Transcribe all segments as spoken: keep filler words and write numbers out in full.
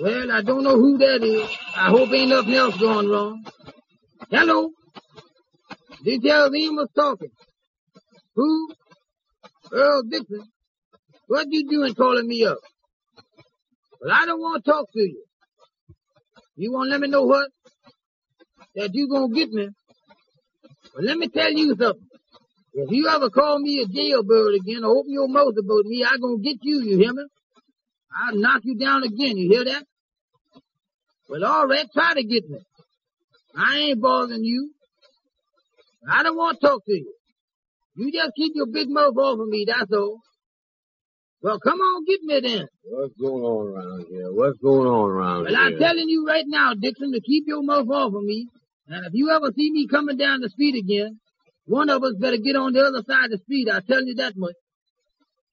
Well, I don't know who that is. I hope ain't nothing else going wrong. Hello? They tell them was talking. Who? Earl Dixon. What you doing calling me up? Well, I don't want to talk to you. You want to let me know what? That you going to get me. Well, let me tell you something. If you ever call me a jailbird again or open your mouth about me, I going to get you, you hear me? I'll knock you down again, you hear that? Well, all right, try to get me. I ain't bothering you. I don't want to talk to you. You just keep your big mouth off of me, that's all. Well, come on, get me then. What's going on around here? What's going on around well, here? Well, I'm telling you right now, Dixon, to keep your mouth off of me. And if you ever see me coming down the street again, one of us better get on the other side of the street, I tell you that much.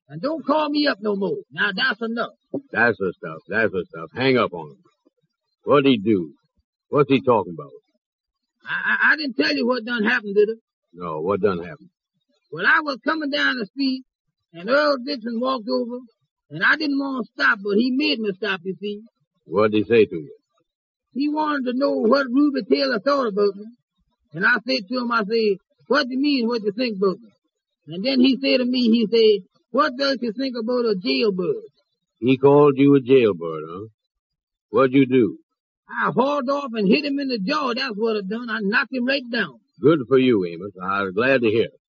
And don't call me up no more. Now, that's enough. That's the stuff. That's the stuff. Hang up on him. What'd he do? What's he talking about? I, I, I didn't tell you what done happened, did I? No, what done happened? Well, I was coming down the street, and Earl Dixon walked over, and I didn't want to stop, but he made me stop, you see. What'd he say to you? He wanted to know what Ruby Taylor thought about me. And I said to him, I said, what do you mean, what do you think about me? And then he said to me, he said, what does you think about a jailbird? He called you a jailbird, huh? What'd you do? I hauled off and hit him in the jaw. That's what I done. I knocked him right down. Good for you, Amos. I was glad to hear it.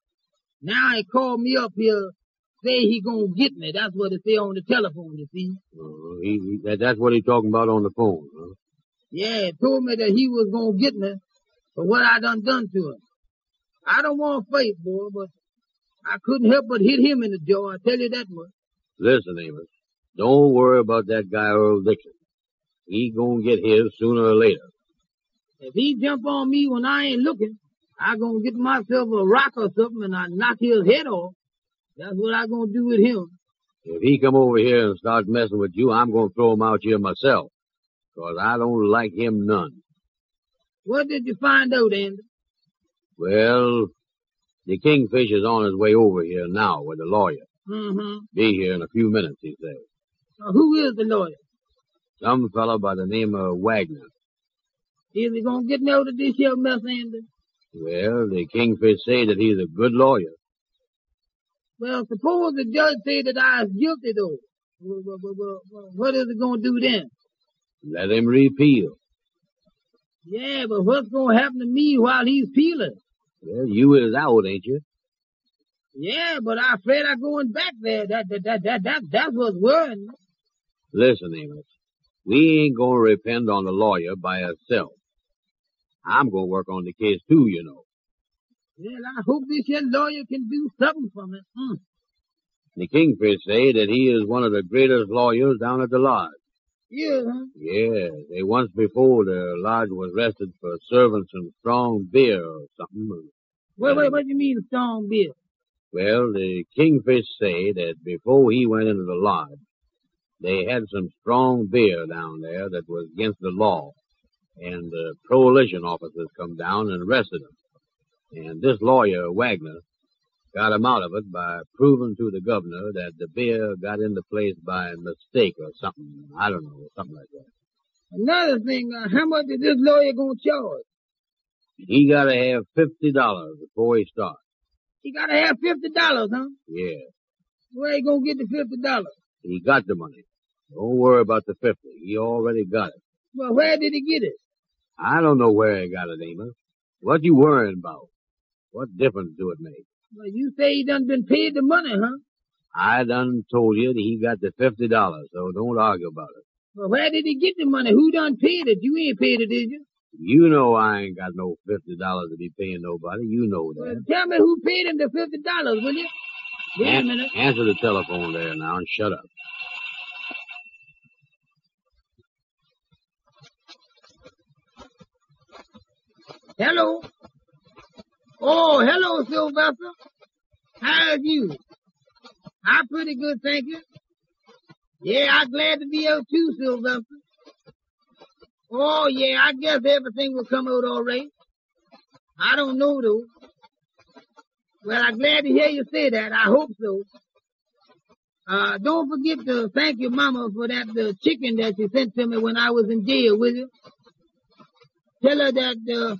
Now he called me up here, say he gonna get me. That's what he say on the telephone, you see. Uh, he, he, that, that's what he talking about on the phone, huh? Yeah, he told me that he was gonna get me for what I done done to him. I don't want to fight, boy, but I couldn't help but hit him in the jaw, I tell you that much. Listen, Amos, don't worry about that guy Earl Dixon. He gonna get his sooner or later. If he jump on me when I ain't looking, I gonna get myself a rock or something and I knock his head off. That's what I gonna do with him. If he come over here and start messing with you, I'm gonna throw him out here myself, because I don't like him none. What did you find out, Andy? Well, the Kingfish is on his way over here now with the lawyer. Mm-hmm. Be here in a few minutes, he says. Now, who is the lawyer? Some fellow by the name of Wagner. Is he going to get me out of this here mess, Andy? Well, the Kingfish say that he's a good lawyer. Well, suppose the judge say that I was guilty, though. What is he going to do then? Let him repeal. Yeah, but what's going to happen to me while he's peeling? Well, you is out, ain't you? Yeah, but I'm afraid I'm going back there. That that that that that, that was worrying. Listen, Amos, we ain't gonna depend on the lawyer by ourselves. I'm gonna work on the case too, you know. Well, I hope this here lawyer can do something for me. Mm. The Kingfish say that he is one of the greatest lawyers down at the lodge. Yeah. Huh? Yeah. They once before the lodge was arrested for serving some strong beer or something. Wait, wait, what do you mean strong beer? Well, the Kingfish say that before he went into the lodge, they had some strong beer down there that was against the law, and the prohibition officers come down and arrested him. And this lawyer, Wagner, got him out of it by proving to the governor that the beer got into place by mistake or something. I don't know, something like that. Another thing, uh, how much is this lawyer going to charge? He got to have fifty dollars before he starts. He got to have fifty dollars, huh? Yeah. Where he going to get the fifty dollars? He got the money. Don't worry about the fifty. He already got it. Well, where did he get it? I don't know where he got it, Amos. What you worrying about? What difference do it make? Well, you say he done been paid the money, huh? I done told you that he got the fifty dollars, so don't argue about it. Well, where did he get the money? Who done paid it? You ain't paid it, did you? You know I ain't got no fifty dollars to be paying nobody. You know that. Well, tell me who paid him the fifty dollars, will you? Wait An- a minute. Answer the telephone there now and shut up. Hello? Oh, hello, Sylvester. How's you? I'm pretty good, thank you. Yeah, I'm glad to be out too, Sylvester. Oh, yeah, I guess everything will come out all right. I don't know, though. Well, I'm glad to hear you say that. I hope so. Uh, don't forget to thank your mama for that the chicken that she sent to me when I was in jail, will you? Tell her that uh,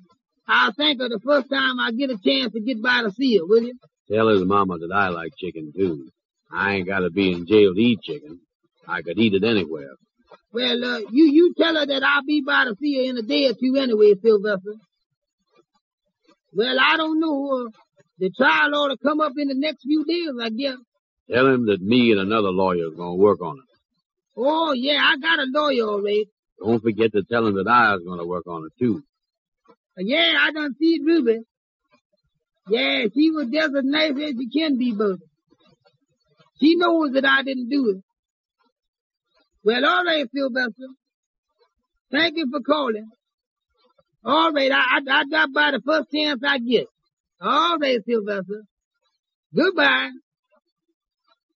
I'll thank her the first time I get a chance to get by to see her, will you? Tell his mama that I like chicken, too. I ain't got to be in jail to eat chicken. I could eat it anywhere. Well, uh, you, you tell her that I'll be by to see her in a day or two anyway, Sylvester. Well, I don't know. Uh, the trial ought to come up in the next few days, I guess. Tell him that me and another lawyer are going to work on it. Oh, yeah, I got a lawyer already. Don't forget to tell him that I was going to work on it, too. Uh, yeah, I done seen Ruby. Yeah, she was just as nice as she can be, but she knows that I didn't do it. Well, all right, Sylvester. Thank you for calling. All right, I, I, I got by the first chance I get. All right, Sylvester. Goodbye.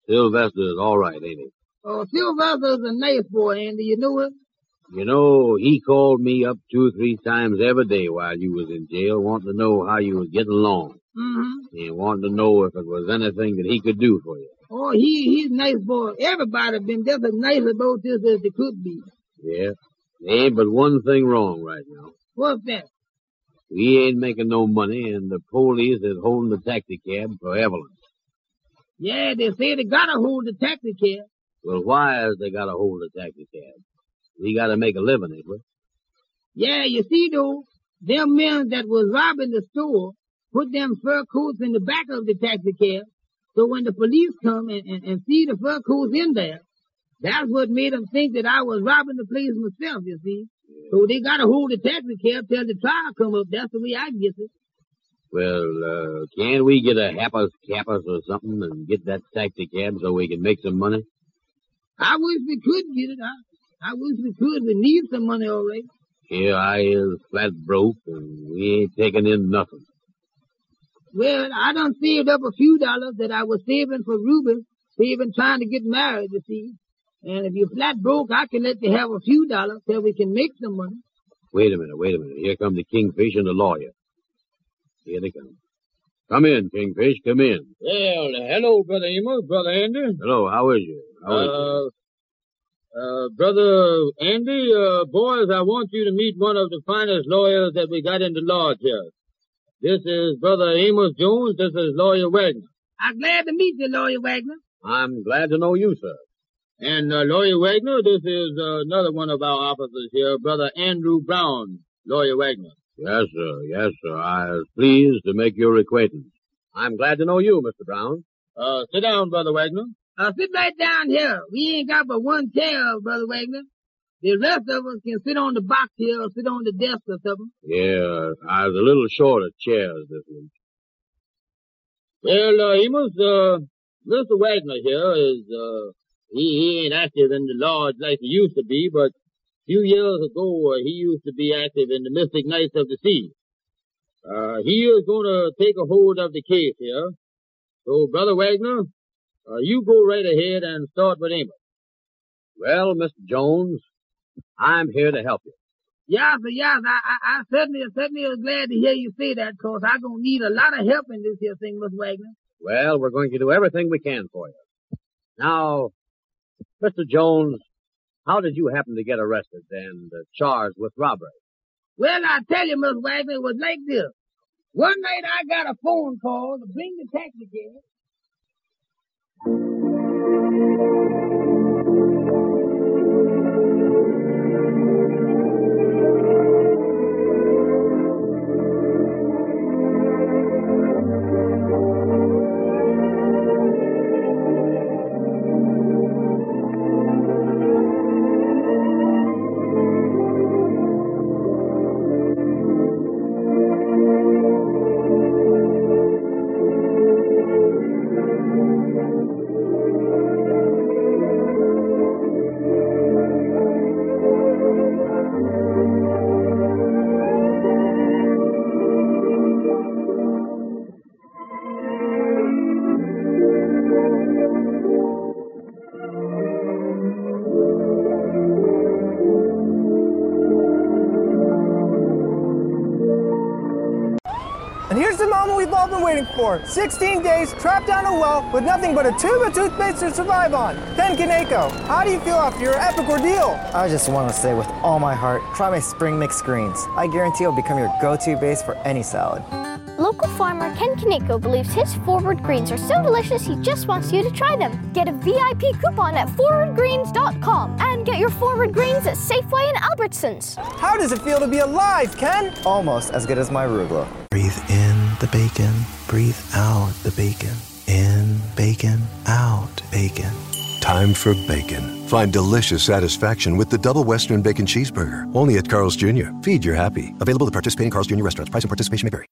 Sylvester is all right, ain't he? Oh, Sylvester's a nice boy, Andy. You know it? You know, he called me up two or three times every day while you was in jail, wanting to know how you was getting along. Mm-hmm. And wanting to know if it was anything that he could do for you. Oh, he he's a nice boy. Everybody been just as nice about this as they could be. Yeah. There ain't but one thing wrong right now. What's that? We ain't making no money, and the police is holding the taxicab for Evelyn. Yeah, they say they gotta hold the taxicab. Well, why is they gotta hold the taxicab? We gotta make a living, ain't we? Yeah, you see, though, them men that was robbing the store put them fur coats in the back of the taxi cab, so when the police come and, and, and see the fur coats in there, that's what made them think that I was robbing the place myself, you see. Yeah. So they gotta hold the taxi cab till the trial come up. That's the way I get it. Well, uh, can't we get a happers, cappers or something and get that taxi cab so we can make some money? I wish we could get it, huh? I wish we could. We need some money, all right. Here I is, flat broke, and we ain't taking in nothing. Well, I done saved up a few dollars that I was saving for Ruben, saving trying to get married, you see. And if you're flat broke, I can let you have a few dollars so we can make some money. Wait a minute, wait a minute. Here come the Kingfish and the lawyer. Here they come. Come in, Kingfish, come in. Well, hello, Brother Amos, Brother Andy. Hello, how is you? How is uh, you? Uh, Brother Andy, uh, boys, I want you to meet one of the finest lawyers that we got in the lodge here. This is Brother Amos Jones. This is Lawyer Wagner. I'm glad to meet you, Lawyer Wagner. I'm glad to know you, sir. And, uh, Lawyer Wagner, this is uh, another one of our officers here, Brother Andrew Brown, Lawyer Wagner. Yes, sir. Yes, sir. I was pleased to make your acquaintance. I'm glad to know you, Mister Brown. Uh, sit down, Brother Wagner. Uh, sit right down here. We ain't got but one chair, Brother Wagner. The rest of us can sit on the box here or sit on the desk or something. Yeah, I was a little short of chairs this week. Well, uh, Amos, uh, Mister Wagner here is, uh, he, he ain't active in the lodge like he used to be, but a few years ago uh, he used to be active in the Mystic Knights of the Sea. Uh, he is gonna take a hold of the case here. So, Brother Wagner, Uh, you go right ahead and start with Amos. Well, Mister Jones, I'm here to help you. Yes, sir, yes. I, I, I certainly, certainly am glad to hear you say that, because I'm going to need a lot of help in this here thing, Mister Wagner. Well, we're going to do everything we can for you. Now, Mister Jones, how did you happen to get arrested and uh, charged with robbery? Well, I tell you, Mister Wagner, it was like this. One night I got a phone call to bring the taxi cab. Thank you. I've been waiting for. sixteen days trapped down a well with nothing but a tube of toothpaste to survive on. Ken Kaneko, how do you feel after your epic ordeal? I just want to say with all my heart, try my spring mixed greens. I guarantee it'll become your go-to base for any salad. Local farmer Ken Kaneko believes his Forward Greens are so delicious he just wants you to try them. Get a V I P coupon at forward greens dot com and get your Forward Greens at Safeway and Albertsons. How does it feel to be alive, Ken? Almost as good as my arugula. Breathe in the bacon, breathe out the bacon. In bacon, out bacon. Time for bacon. Find delicious satisfaction with the Double Western Bacon Cheeseburger. Only at Carl's Junior Feed your happy. Available to participating Carl's Junior restaurants. Price and participation may vary.